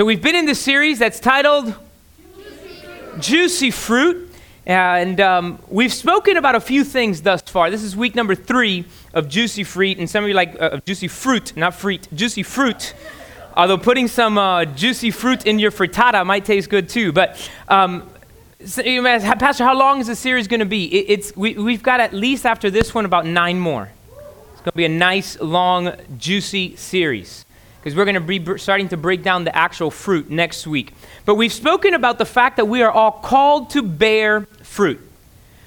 So we've been in this series that's titled Juicy Fruit, and we've spoken about a few things thus far. This is week number 3 of Juicy Fruit, and some of you like Juicy Fruit, not Fruit, Juicy Fruit. Although putting some juicy fruit in your frittata might taste good too. But so you may ask, Pastor, how long is the series going to be? We've got at least after this one about 9 more. It's going to be a nice, long, juicy series, because we're going to be starting to break down the actual fruit next week. But we've spoken about the fact that we are all called to bear fruit.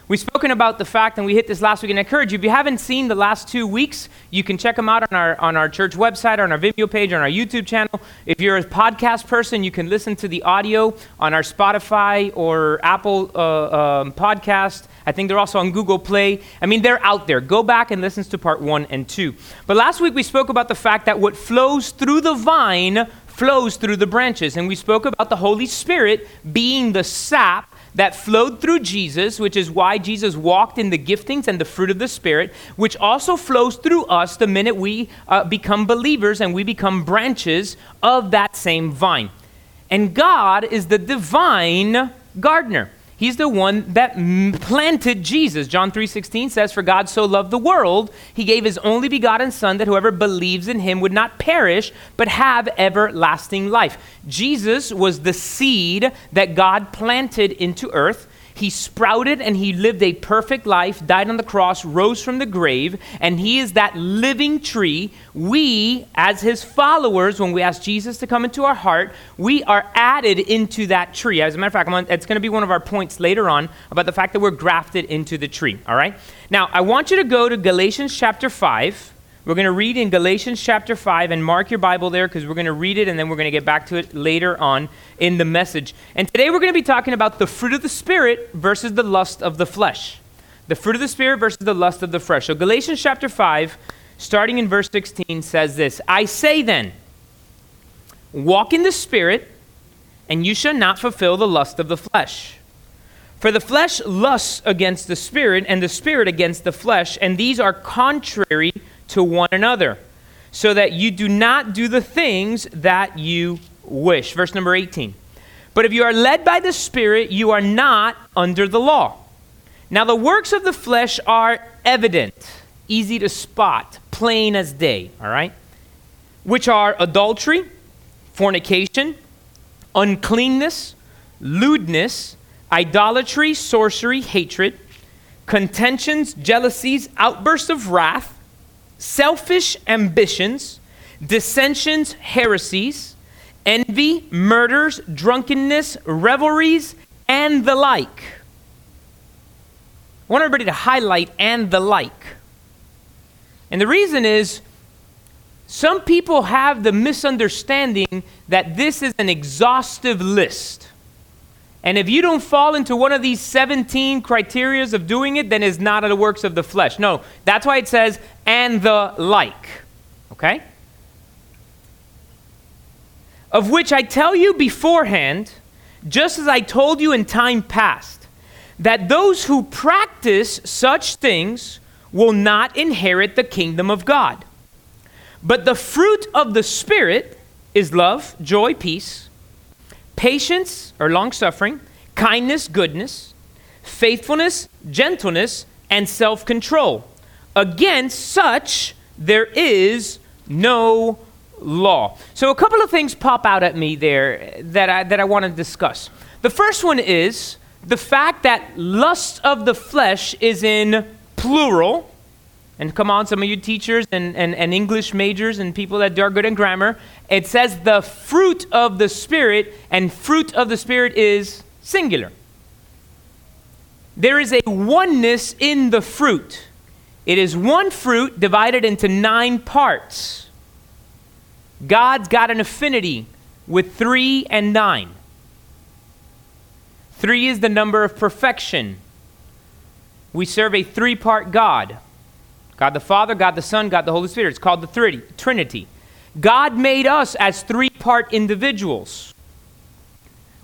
We've spoken about the fact, and we hit this last week, and I encourage you, if you haven't seen the last 2 weeks, you can check them out on our church website, on our Vimeo page, on our YouTube channel. If you're a podcast person, you can listen to the audio on our Spotify or Apple podcast. I think they're also on Google Play. I mean, they're out there. Go back and listen to part 1 and 2. But last week, we spoke about the fact that what flows through the vine flows through the branches. And we spoke about the Holy Spirit being the sap that flowed through Jesus, which is why Jesus walked in the giftings and the fruit of the Spirit, which also flows through us the minute we become believers and we become branches of that same vine. And God is the divine gardener. He's the one that planted Jesus. John 3:16 says, "For God so loved the world, he gave his only begotten son that whoever believes in him would not perish, but have everlasting life." Jesus was the seed that God planted into earth. He sprouted and he lived a perfect life, died on the cross, rose from the grave, and he is that living tree. We, as his followers, when we ask Jesus to come into our heart, we are added into that tree. As a matter of fact, it's going to be one of our points later on about the fact that we're grafted into the tree, all right? Now, I want you to go to Galatians chapter 5. We're going to read in Galatians chapter 5, and mark your Bible there because we're going to read it and then we're going to get back to it later on in the message. And today we're going to be talking about the fruit of the Spirit versus the lust of the flesh. The fruit of the Spirit versus the lust of the flesh. So Galatians chapter 5, starting in verse 16, says this: "I say then, walk in the Spirit, and you shall not fulfill the lust of the flesh. For the flesh lusts against the Spirit, and the Spirit against the flesh, and these are contrary to one another, so that you do not do the things that you wish." Verse number 18. "But if you are led by the Spirit, you are not under the law. Now the works of the flesh are evident," easy to spot, plain as day, all right? "Which are adultery, fornication, uncleanness, lewdness, idolatry, sorcery, hatred, contentions, jealousies, outbursts of wrath, selfish ambitions, dissensions, heresies, envy, murders, drunkenness, revelries, and the like." I want everybody to highlight "and the like." And the reason is some people have the misunderstanding that this is an exhaustive list. And if you don't fall into one of these 17 criteria of doing it, then it's not of the works of the flesh. No, that's why it says "and the like," okay? "Of which I tell you beforehand, just as I told you in time past, that those who practice such things will not inherit the kingdom of God. But the fruit of the Spirit is love, joy, peace, patience," or long-suffering, "kindness, goodness, faithfulness, gentleness, and self-control. Against such there is no law." So a couple of things pop out at me there that I want to discuss. The first one is the fact that lust of the flesh is in plural. And come on, some of you teachers and English majors and people that are good in grammar, it says the fruit of the Spirit, and fruit of the Spirit is singular. There is a oneness in the fruit. It is one fruit divided into 9 parts. God's got an affinity with 3 and 9. 3 is the number of perfection. We serve a 3-part God. God the Father, God the Son, God the Holy Spirit. It's called the Trinity. God made us as 3-part individuals.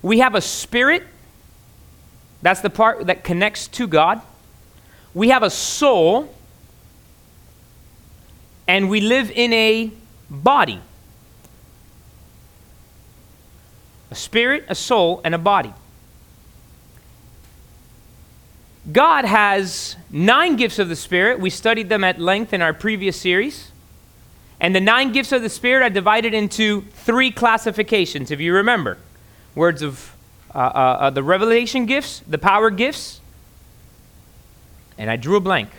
We have a spirit. That's the part that connects to God. We have a soul. And we live in a body. a spirit, a soul, and a body. God has 9 gifts of the Spirit. We studied them at length in our previous series. And the 9 gifts of the Spirit are divided into 3 classifications, if you remember. Words of the revelation gifts, the power gifts, and I drew a blank.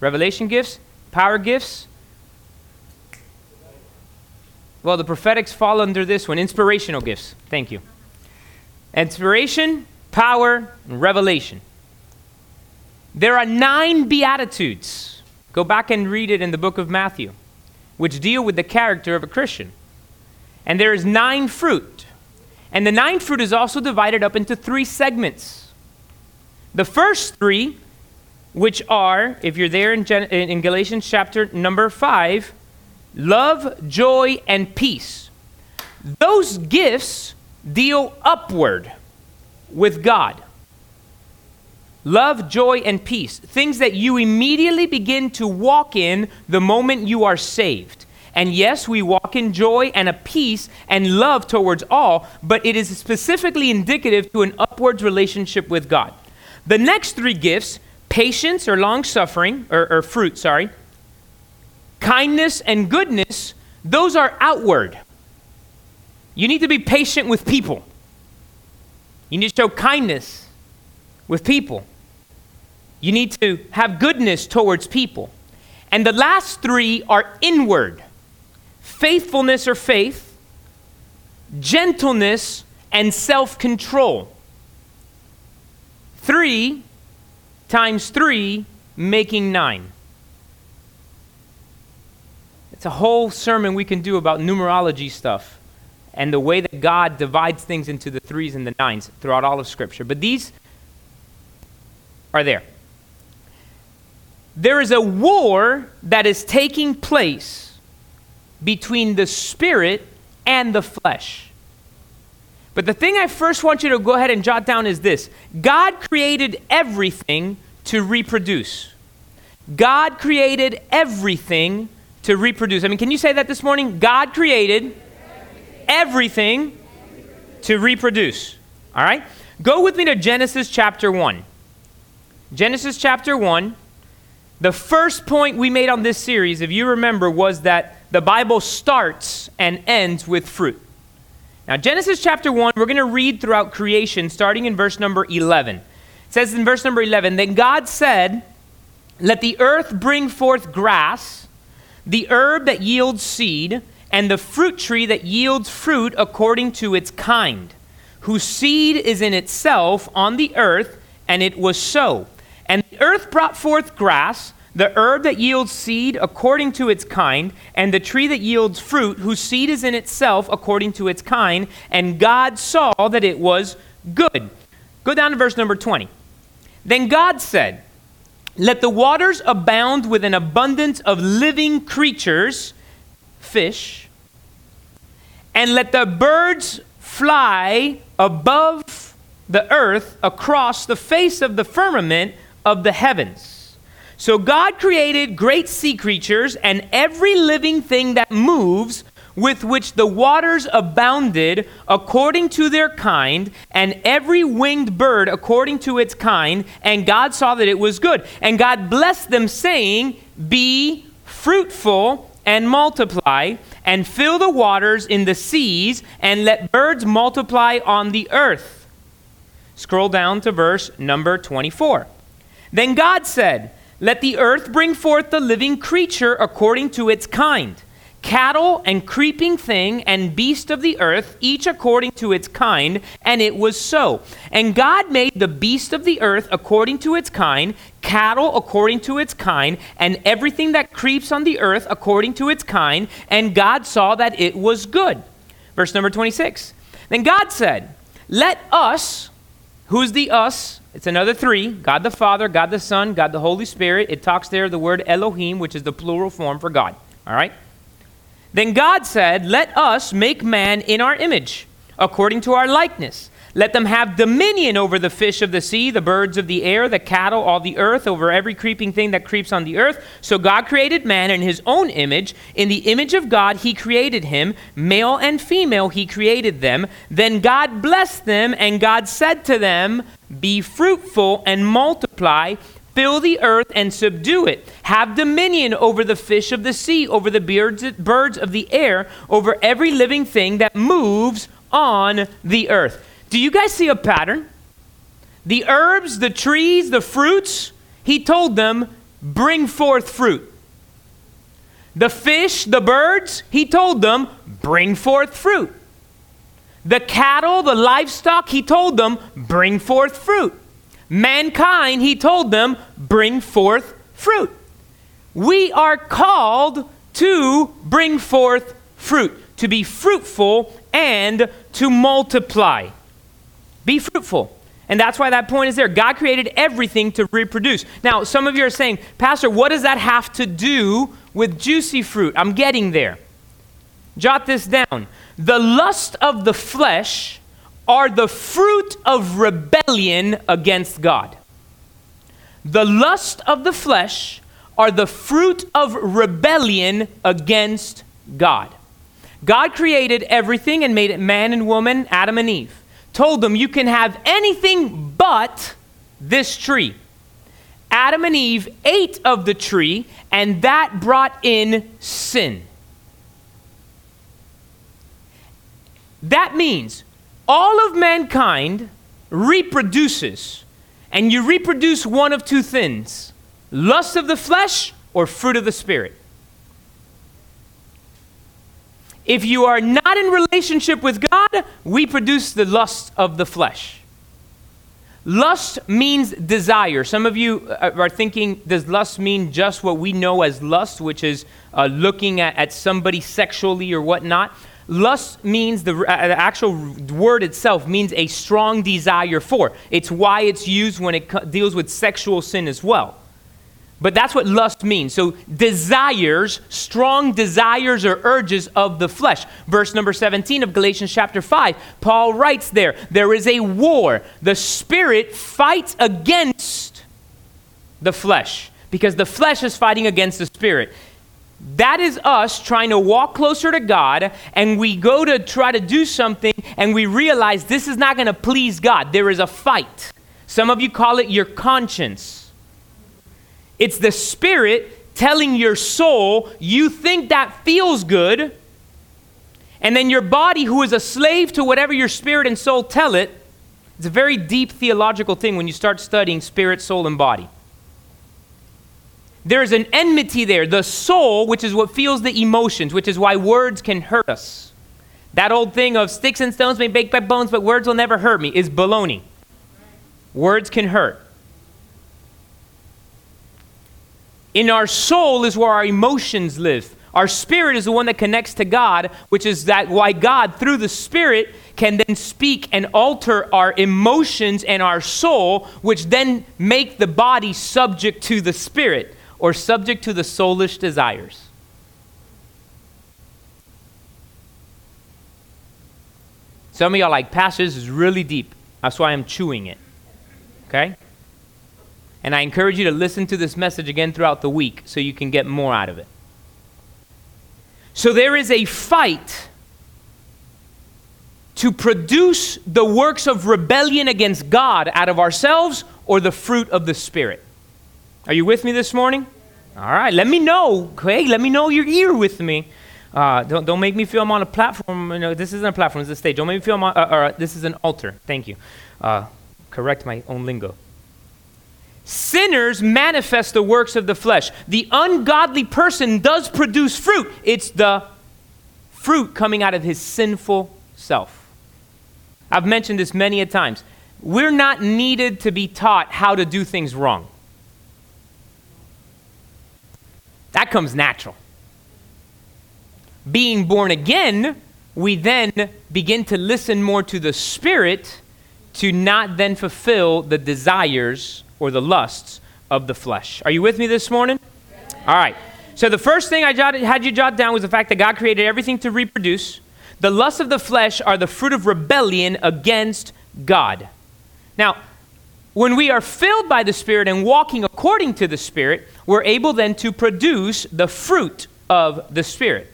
Revelation gifts, power gifts. Well, the prophetics fall under this one. Inspirational gifts. Thank you. Inspiration, power, and revelation. There are 9 Beatitudes. Go back and read it in the book of Matthew, which deal with the character of a Christian. And there is 9 fruit. And the 9 fruit is also divided up into 3 segments. The first 3, which are, if you're there in Galatians chapter number 5, love, joy, and peace. Those gifts deal upward with God. Love, joy, and peace. Things that you immediately begin to walk in the moment you are saved. And yes, we walk in joy and a peace and love towards all, but it is specifically indicative to an upwards relationship with God. The next 3 gifts, patience or long-suffering, or fruit, sorry, kindness and goodness, those are outward. You need to be patient with people. You need to show kindness with people. You need to have goodness towards people. And the last 3 are inward. Faithfulness or faith, gentleness, and self-control. 3 times 3 making 9. It's a whole sermon we can do about numerology stuff and the way that God divides things into the 3s and the 9s throughout all of Scripture. But these are there. There is a war that is taking place between the spirit and the flesh. But the thing I first want you to go ahead and jot down is this. God created everything to reproduce. God created everything to reproduce. I mean, can you say that this morning? God created everything to reproduce. All right? Go with me to Genesis chapter 1. Genesis chapter 1. The first point we made on this series, if you remember, was that the Bible starts and ends with fruit. Now, Genesis chapter 1, we're going to read throughout creation, starting in verse number 11. It says in verse number 11, "Then God said, let the earth bring forth grass, the herb that yields seed, and the fruit tree that yields fruit according to its kind, whose seed is in itself on the earth, and it was so. And the earth brought forth grass, the herb that yields seed according to its kind, and the tree that yields fruit, whose seed is in itself according to its kind. And God saw that it was good." Go down to verse number 20. "Then God said, let the waters abound with an abundance of living creatures," fish, "and let the birds fly above the earth across the face of the firmament of the heavens." So God created great sea creatures and every living thing that moves, with which the waters abounded according to their kind, and every winged bird according to its kind, and God saw that it was good. And God blessed them, saying, be fruitful and multiply, and fill the waters in the seas, and let birds multiply on the earth. Scroll down to verse number 24. "Then God said, let the earth bring forth the living creature according to its kind, cattle and creeping thing and beast of the earth, each according to its kind, and it was so. And God made the beast of the earth according to its kind, cattle according to its kind, and everything that creeps on the earth according to its kind, and God saw that it was good." Verse number 26. "Then God said, let us," who's the us? It's another 3, God the Father, God the Son, God the Holy Spirit. It talks there of the word Elohim, which is the plural form for God. All right? "Then God said, let us make man in our image, according to our likeness. Let them have dominion over the fish of the sea, the birds of the air, the cattle, all the earth, over every creeping thing that creeps on the earth. So God created man in his own image. In the image of God, he created him. Male and female, he created them. Then God blessed them, and God said to them, be fruitful and multiply, fill the earth and subdue it. Have dominion over the fish of the sea, over the birds of the air, over every living thing that moves on the earth. Do you guys see a pattern? The herbs, the trees, the fruits, he told them, bring forth fruit. The fish, the birds, he told them, bring forth fruit. The cattle, the livestock, he told them, bring forth fruit. Mankind, he told them, bring forth fruit. We are called to bring forth fruit, to be fruitful and to multiply. Be fruitful. And that's why that point is there. God created everything to reproduce. Now, some of you are saying, Pastor, what does that have to do with juicy fruit? I'm getting there. Jot this down. The lust of the flesh are the fruit of rebellion against God. The lust of the flesh are the fruit of rebellion against God. God created everything and made it man and woman, Adam and Eve. Told them, you can have anything but this tree. Adam and Eve ate of the tree, and that brought in sin. That means all of mankind reproduces, and you reproduce one of two things, lust of the flesh or fruit of the spirit. If you are not in relationship with God, we produce the lust of the flesh. Lust means desire. Some of you are thinking, does lust mean just what we know as lust, which is looking at somebody sexually or whatnot? Lust means, the actual word itself means a strong desire for. It's why it's used when it deals with sexual sin as well. But that's what lust means. So desires, strong desires or urges of the flesh. Verse number 17 of Galatians chapter 5, Paul writes there is a war. The spirit fights against the flesh because the flesh is fighting against the spirit. That is us trying to walk closer to God, and we go to try to do something, and we realize this is not going to please God. There is a fight. Some of you call it your conscience. It's the spirit telling your soul, you think that feels good, and then your body, who is a slave to whatever your spirit and soul tell it. It's a very deep theological thing when you start studying spirit, soul, and body. There is an enmity there. The soul, which is what feels the emotions, which is why words can hurt us. That old thing of sticks and stones may break my bones, but words will never hurt me is baloney. Words can hurt. In our soul is where our emotions live. Our spirit is the one that connects to God, which is that why God, through the spirit, can then speak and alter our emotions and our soul, which then make the body subject to the spirit, or subject to the soulish desires. Some of y'all are like, Pastor, this is really deep. That's why I'm chewing it. Okay? And I encourage you to listen to this message again throughout the week so you can get more out of it. So there is a fight to produce the works of rebellion against God out of ourselves or the fruit of the Spirit. Are you with me this morning? All right, let me know. Hey, let me know you're here with me. Don't make me feel I'm on a platform. You know, this isn't a platform, it's a stage. Don't make me feel I'm on, this is an altar. Thank you. Correct my own lingo. Sinners manifest the works of the flesh. The ungodly person does produce fruit. It's the fruit coming out of his sinful self. I've mentioned this many a times. We're not needed to be taught how to do things wrong. That comes natural. Being born again, we then begin to listen more to the Spirit to not then fulfill the desires or the lusts of the flesh. Are you with me this morning? Yes. All right. So the first thing I had you jot down was the fact that God created everything to reproduce. The lusts of the flesh are the fruit of rebellion against God. Now, when we are filled by the Spirit and walking according to the Spirit, we're able then to produce the fruit of the Spirit.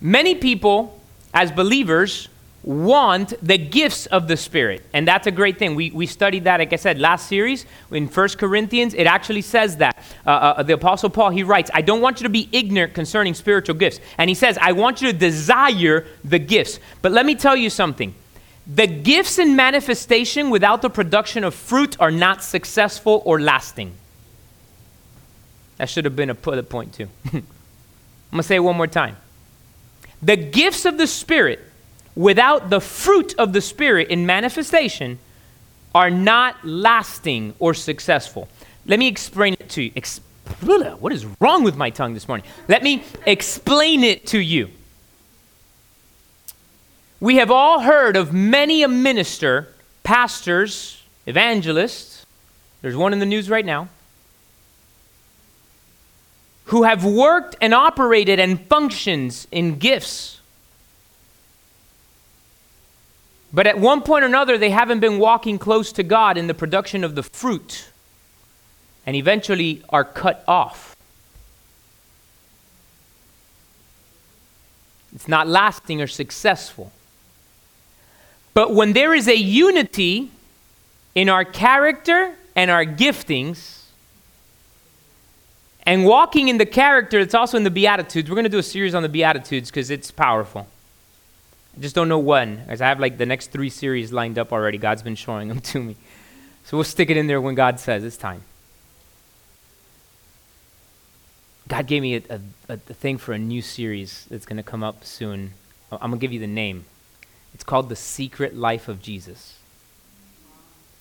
Many people, as believers, want the gifts of the Spirit, and that's a great thing. We studied that, like I said, last series in 1 Corinthians. It actually says that. The Apostle Paul, he writes, I don't want you to be ignorant concerning spiritual gifts. And he says, I want you to desire the gifts. But let me tell you something. The gifts and manifestation without the production of fruit are not successful or lasting. That should have been a bullet point too. I'm going to say it one more time. The gifts of the Spirit without the fruit of the Spirit in manifestation are not lasting or successful. Let me explain it to you. What is wrong with my tongue this morning? Let me explain it to you. We have all heard of many a minister, pastors, evangelists, there's one in the news right now, who have worked and operated and functions in gifts. But at one point or another, they haven't been walking close to God in the production of the fruit and eventually are cut off. It's not lasting or successful. But when there is a unity in our character and our giftings, and walking in the character, it's also in the Beatitudes. We're going to do a series on the Beatitudes because it's powerful. I just don't know when, as I have like the next 3 series lined up already. God's been showing them to me. So we'll stick it in there when God says it's time. God gave me a thing for a new series that's going to come up soon. I'm going to give you the name. It's called The Secret Life of Jesus.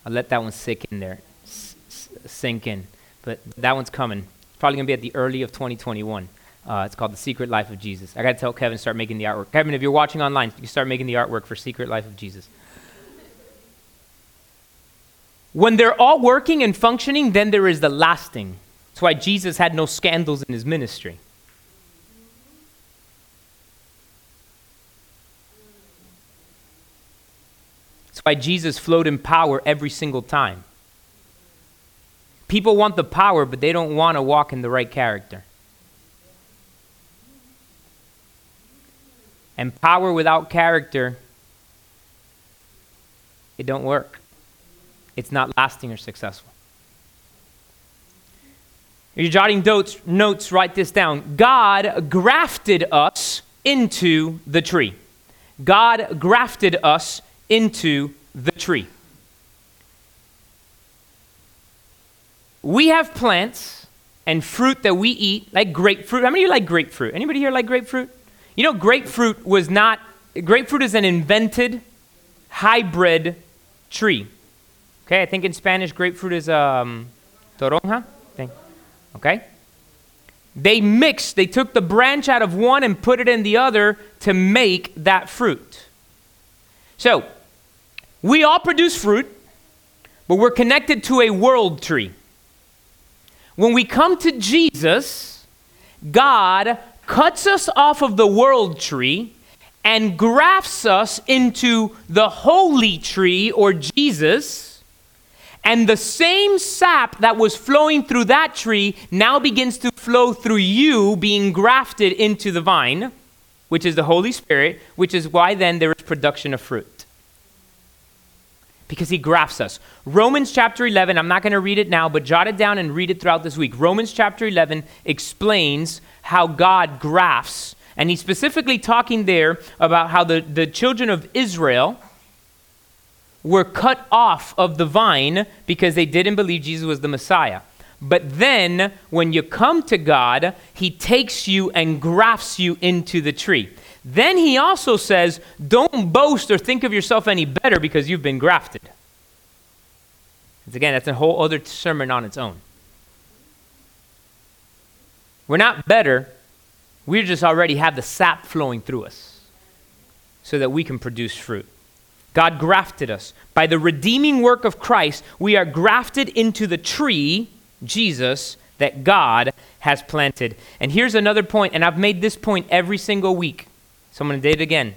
I'll let that one sink in there. Sink in. But that one's coming. Probably going to be at the early of 2021. It's called The Secret Life of Jesus. I got to tell Kevin to start making the artwork. Kevin, if you're watching online, you start making the artwork for Secret Life of Jesus. When they're all working and functioning, then there is the lasting. That's why Jesus had no scandals in his ministry. That's why Jesus flowed in power every single time. People want the power, but they don't want to walk in the right character. And power without character, it don't work. It's not lasting or successful. If you're jotting notes, write this down. God grafted us into the tree. God grafted us into the tree. We have plants and fruit that we eat, like grapefruit. How many of you like grapefruit? Anybody here like grapefruit? You know, grapefruit is an invented hybrid tree. Okay, I think in Spanish, grapefruit is toronja. Okay? They took the branch out of one and put it in the other to make that fruit. So, we all produce fruit, but we're connected to a world tree. When we come to Jesus, God cuts us off of the world tree and grafts us into the holy tree, or Jesus, and the same sap that was flowing through that tree now begins to flow through you, being grafted into the vine, which is the Holy Spirit, which is why then there is production of fruit. Because he grafts us. Romans chapter 11, I'm not going to read it now, but jot it down and read it throughout this week. Romans chapter 11 explains how God grafts. And he's specifically talking there about how the children of Israel were cut off of the vine because they didn't believe Jesus was the Messiah. But then when you come to God, he takes you and grafts you into the tree. Then he also says, don't boast or think of yourself any better because you've been grafted. Again, that's a whole other sermon on its own. We're not better. We just already have the sap flowing through us so that we can produce fruit. God grafted us. By the redeeming work of Christ, we are grafted into the tree, Jesus, that God has planted. And here's another point, and I've made this point every single week. So I'm going to do it again.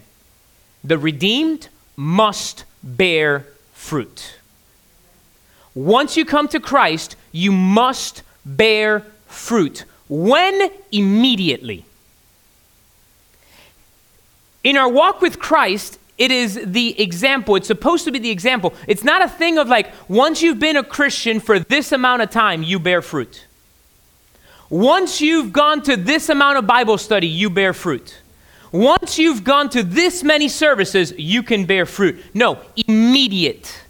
The redeemed must bear fruit. Once you come to Christ, you must bear fruit. When? Immediately. In our walk with Christ, it is the example. It's supposed to be the example. It's not a thing of like, once you've been a Christian for this amount of time, you bear fruit. Once you've gone to this amount of Bible study, you bear fruit. Once you've gone to this many services, you can bear fruit. No, immediate.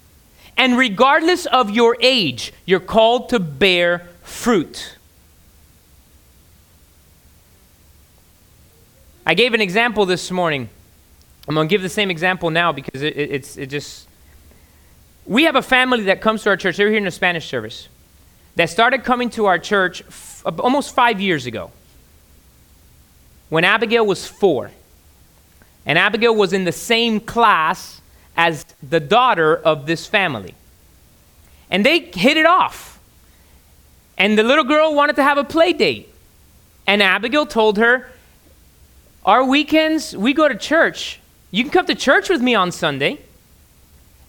And regardless of your age, you're called to bear fruit. I gave an example this morning. I'm going to give the same example now because it's just... We have a family that comes to our church. They were here in a Spanish service. That started coming to our church almost 5 years ago when Abigail was 4. And Abigail was in the same class as the daughter of this family. And they hit it off. And the little girl wanted to have a play date. And Abigail told her, our weekends, we go to church. You can come to church with me on Sunday.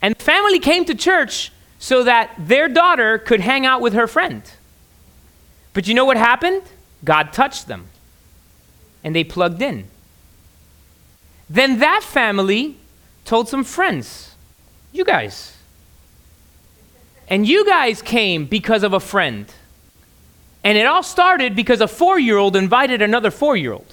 And the family came to church so that their daughter could hang out with her friend. But you know what happened? God touched them. And they plugged in. Then that family told some friends, you guys. And you guys came because of a friend. And it all started because a 4-year-old invited another 4-year-old.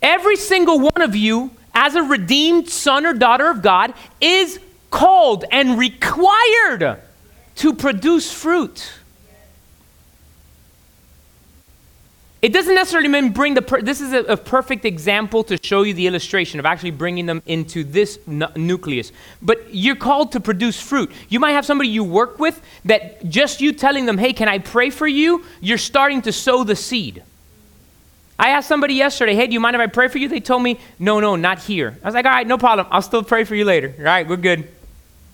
Every single one of you, as a redeemed son or daughter of God, is called and required to produce fruit. It doesn't necessarily mean bring the... This is a perfect example to show you the illustration of actually bringing them into this nucleus. But you're called to produce fruit. You might have somebody you work with that just you telling them, hey, can I pray for you? You're starting to sow the seed. I asked somebody yesterday, hey, do you mind if I pray for you? They told me, no, not here. I was like, all right, no problem. I'll still pray for you later. All right, we're good.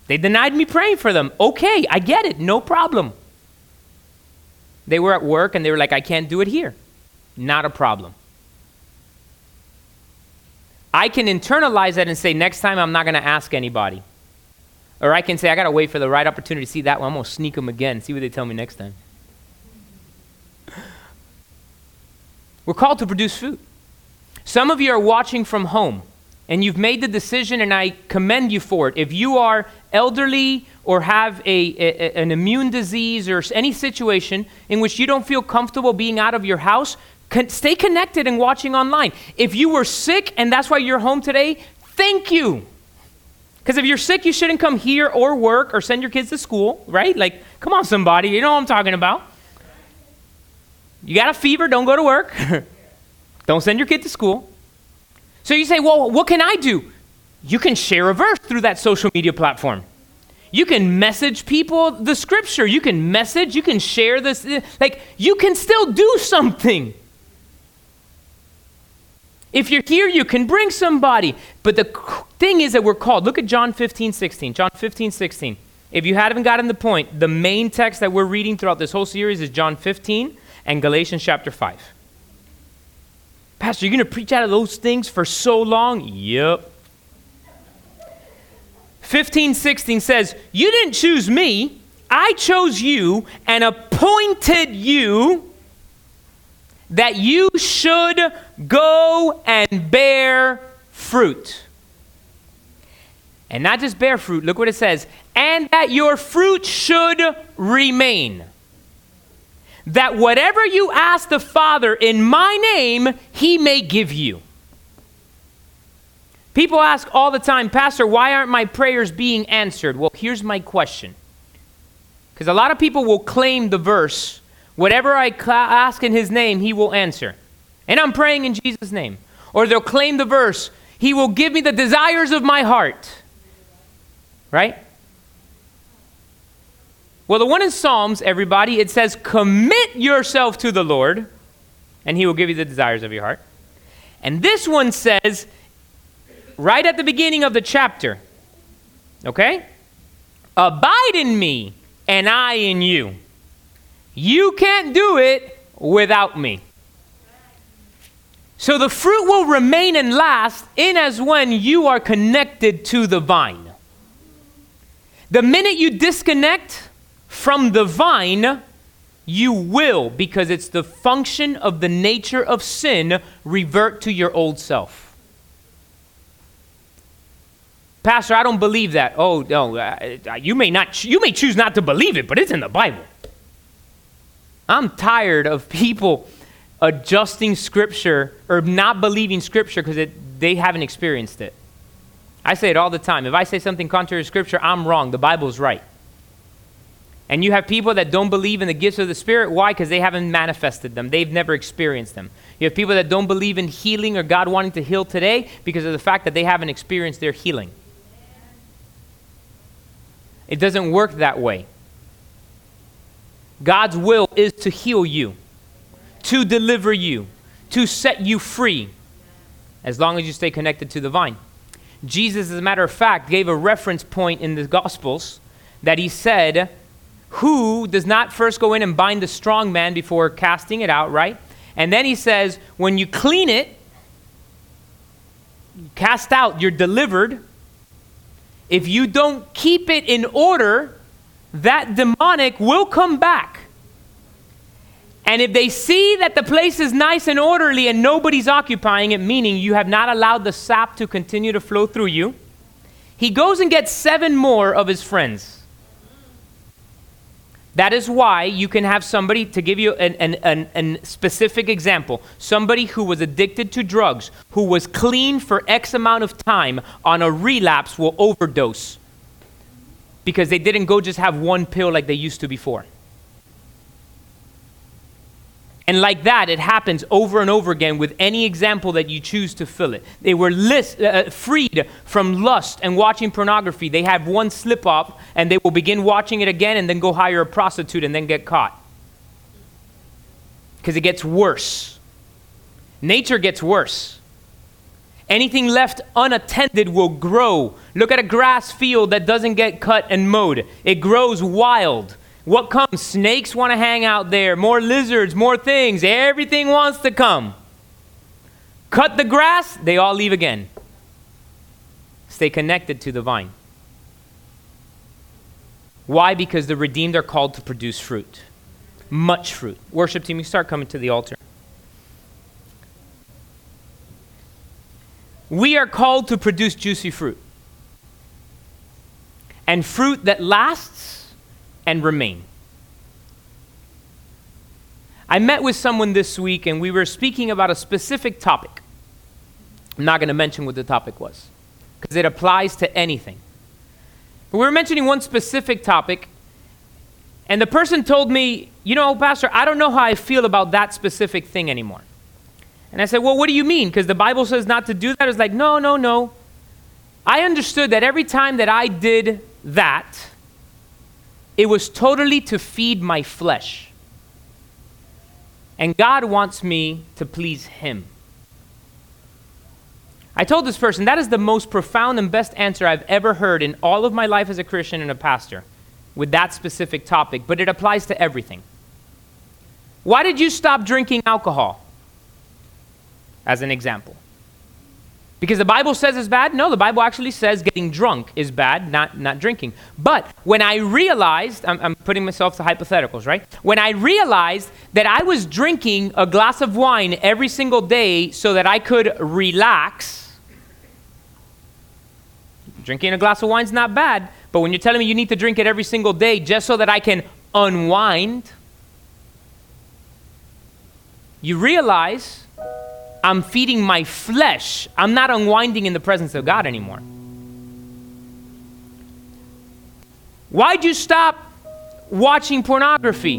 They denied me praying for them. Okay, I get it. No problem. They were at work and they were like, I can't do it here. Not a problem. I can internalize that and say, next time I'm not going to ask anybody. Or I can say, I got to wait for the right opportunity to see that one. I'm going to sneak them again, see what they tell me next time. We're called to produce fruit. Some of you are watching from home, and you've made the decision, and I commend you for it. If you are elderly or have an immune disease or any situation in which you don't feel comfortable being out of your house, stay connected and watching online. If you were sick and that's why you're home today, thank you. Because if you're sick, you shouldn't come here or work or send your kids to school, right? Like, come on, somebody. You know what I'm talking about. You got a fever, don't go to work. Don't send your kid to school. So you say, well, what can I do? You can share a verse through that social media platform. You can message people the scripture. You can message, you can share this. Like, you can still do something. If you're here, you can bring somebody. But the thing is that we're called. Look at John 15:16. If you haven't gotten the point, the main text that we're reading throughout this whole series is John 15. And Galatians chapter 5. Pastor, you're going to preach out of those things for so long? Yep. 15:16 says, you didn't choose me, I chose you and appointed you that you should go and bear fruit. And not just bear fruit, look what it says, and that your fruit should remain. That whatever you ask the Father in my name, he may give you. People ask all the time, Pastor, why aren't my prayers being answered? Well, here's my question. Because a lot of people will claim the verse, whatever I ask in his name, he will answer. And I'm praying in Jesus' name. Or they'll claim the verse, he will give me the desires of my heart. Right? Well, the one in Psalms, everybody, it says, commit yourself to the Lord, and he will give you the desires of your heart. And this one says, right at the beginning of the chapter, okay? Abide in me, and I in you. You can't do it without me. So the fruit will remain and last in as when you are connected to the vine. The minute you disconnect from the vine, you will, because it's the function of the nature of sin, revert to your old self. Pastor, I don't believe that. Oh, no, you may choose not to believe it, but it's in the Bible. I'm tired of people adjusting Scripture or not believing Scripture because they haven't experienced it. I say it all the time. If I say something contrary to Scripture, I'm wrong. The Bible's right. And you have people that don't believe in the gifts of the Spirit. Why? Because they haven't manifested them. They've never experienced them. You have people that don't believe in healing or God wanting to heal today because of the fact that they haven't experienced their healing. It doesn't work that way. God's will is to heal you, to deliver you, to set you free, as long as you stay connected to the vine. Jesus, as a matter of fact, gave a reference point in the Gospels that he said, who does not first go in and bind the strong man before casting it out, right? And then he says, when you clean it, cast out, you're delivered. If you don't keep it in order, that demonic will come back. And if they see that the place is nice and orderly and nobody's occupying it, meaning you have not allowed the sap to continue to flow through you, he goes and gets 7 more of his friends. That is why you can have somebody, to give you an specific example, somebody who was addicted to drugs, who was clean for X amount of time, on a relapse will overdose because they didn't go just have one pill like they used to before. And like that, it happens over and over again with any example that you choose to fill it. They were freed from lust and watching pornography. They have one slip up and they will begin watching it again and then go hire a prostitute and then get caught. Because it gets worse. Nature gets worse. Anything left unattended will grow. Look at a grass field that doesn't get cut and mowed. It grows wild. What comes? Snakes want to hang out there. More lizards, more things. Everything wants to come. Cut the grass, they all leave again. Stay connected to the vine. Why? Because the redeemed are called to produce fruit. Much fruit. Worship team, you start coming to the altar. We are called to produce juicy fruit. And fruit that lasts and remain. I met with someone this week and we were speaking about a specific topic. I'm not going to mention what the topic was because it applies to anything. But we were mentioning one specific topic and the person told me, you know, Pastor, I don't know how I feel about that specific thing anymore. And I said, well, what do you mean? Because the Bible says not to do that. It's like, no. I understood that every time that I did that, it was totally to feed my flesh. And God wants me to please him. I told this person, that is the most profound and best answer I've ever heard in all of my life as a Christian and a pastor with that specific topic, but it applies to everything. Why did you stop drinking alcohol? As an example. Because the Bible says it's bad? No, the Bible actually says getting drunk is bad, not drinking. But when I realized, I'm putting myself to hypotheticals, right? When I realized that I was drinking a glass of wine every single day so that I could relax, drinking a glass of wine's not bad, but when you're telling me you need to drink it every single day just so that I can unwind, you realize I'm feeding my flesh. I'm not unwinding in the presence of God anymore. Why'd you stop watching pornography?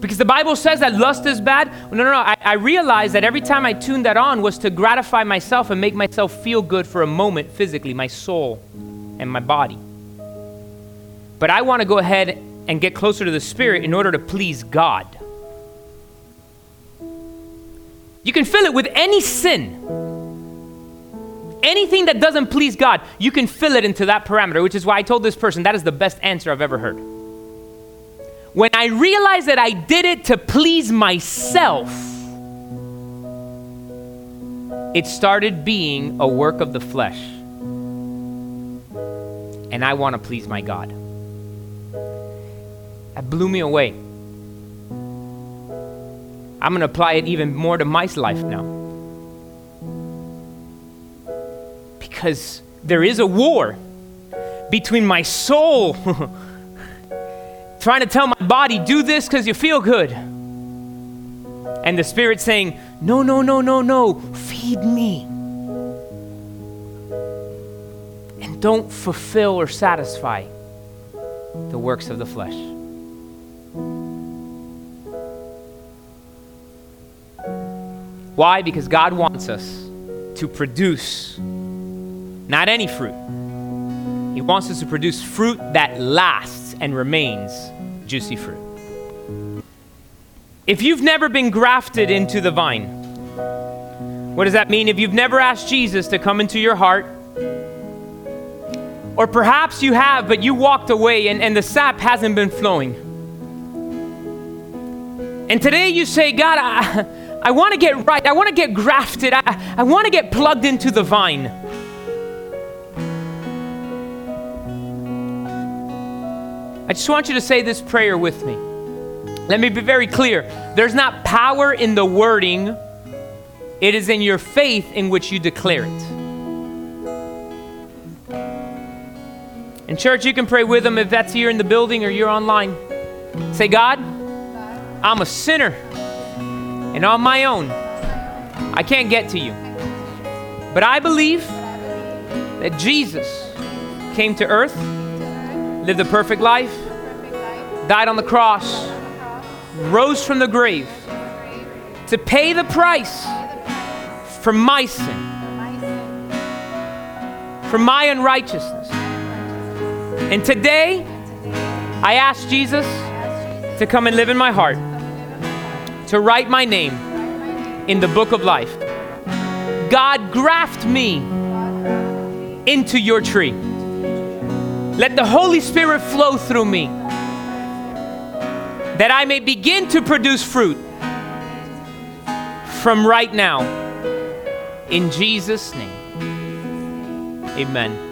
Because the Bible says that lust is bad? No. I realized that every time I tuned that on was to gratify myself and make myself feel good for a moment physically, my soul and my body. But I want to go ahead and get closer to the Spirit in order to please God. You can fill it with any sin. Anything that doesn't please God, you can fill it into that parameter, which is why I told this person that is the best answer I've ever heard. When I realized that I did it to please myself, It started being a work of the flesh. And I want to please my God. That blew me away. I'm going to apply it even more to my life now. Because there is a war between my soul trying to tell my body, do this because you feel good. And the Spirit saying, no, no, no, no, no, feed me. And don't fulfill or satisfy the works of the flesh. Why? Because God wants us to produce not any fruit. He wants us to produce fruit that lasts and remains juicy fruit. If you've never been grafted into the vine, what does that mean? If you've never asked Jesus to come into your heart, or perhaps you have, but you walked away and the sap hasn't been flowing. And today you say, God, I want to get right. I want to get grafted. I want to get plugged into the vine. I just want you to say this prayer with me. Let me be very clear. There's not power in the wording. It is in your faith in which you declare it. And church, you can pray with them if that's here in the building or you're online. Say, God, I'm a sinner. And on my own, I can't get to you. But I believe that Jesus came to earth, lived a perfect life, died on the cross, rose from the grave to pay the price for my sin, for my unrighteousness. And today, I ask Jesus to come and live in my heart, to write my name in the book of life. God, graft me into your tree. Let the Holy Spirit flow through me, that I may begin to produce fruit from right now. In Jesus' name, amen.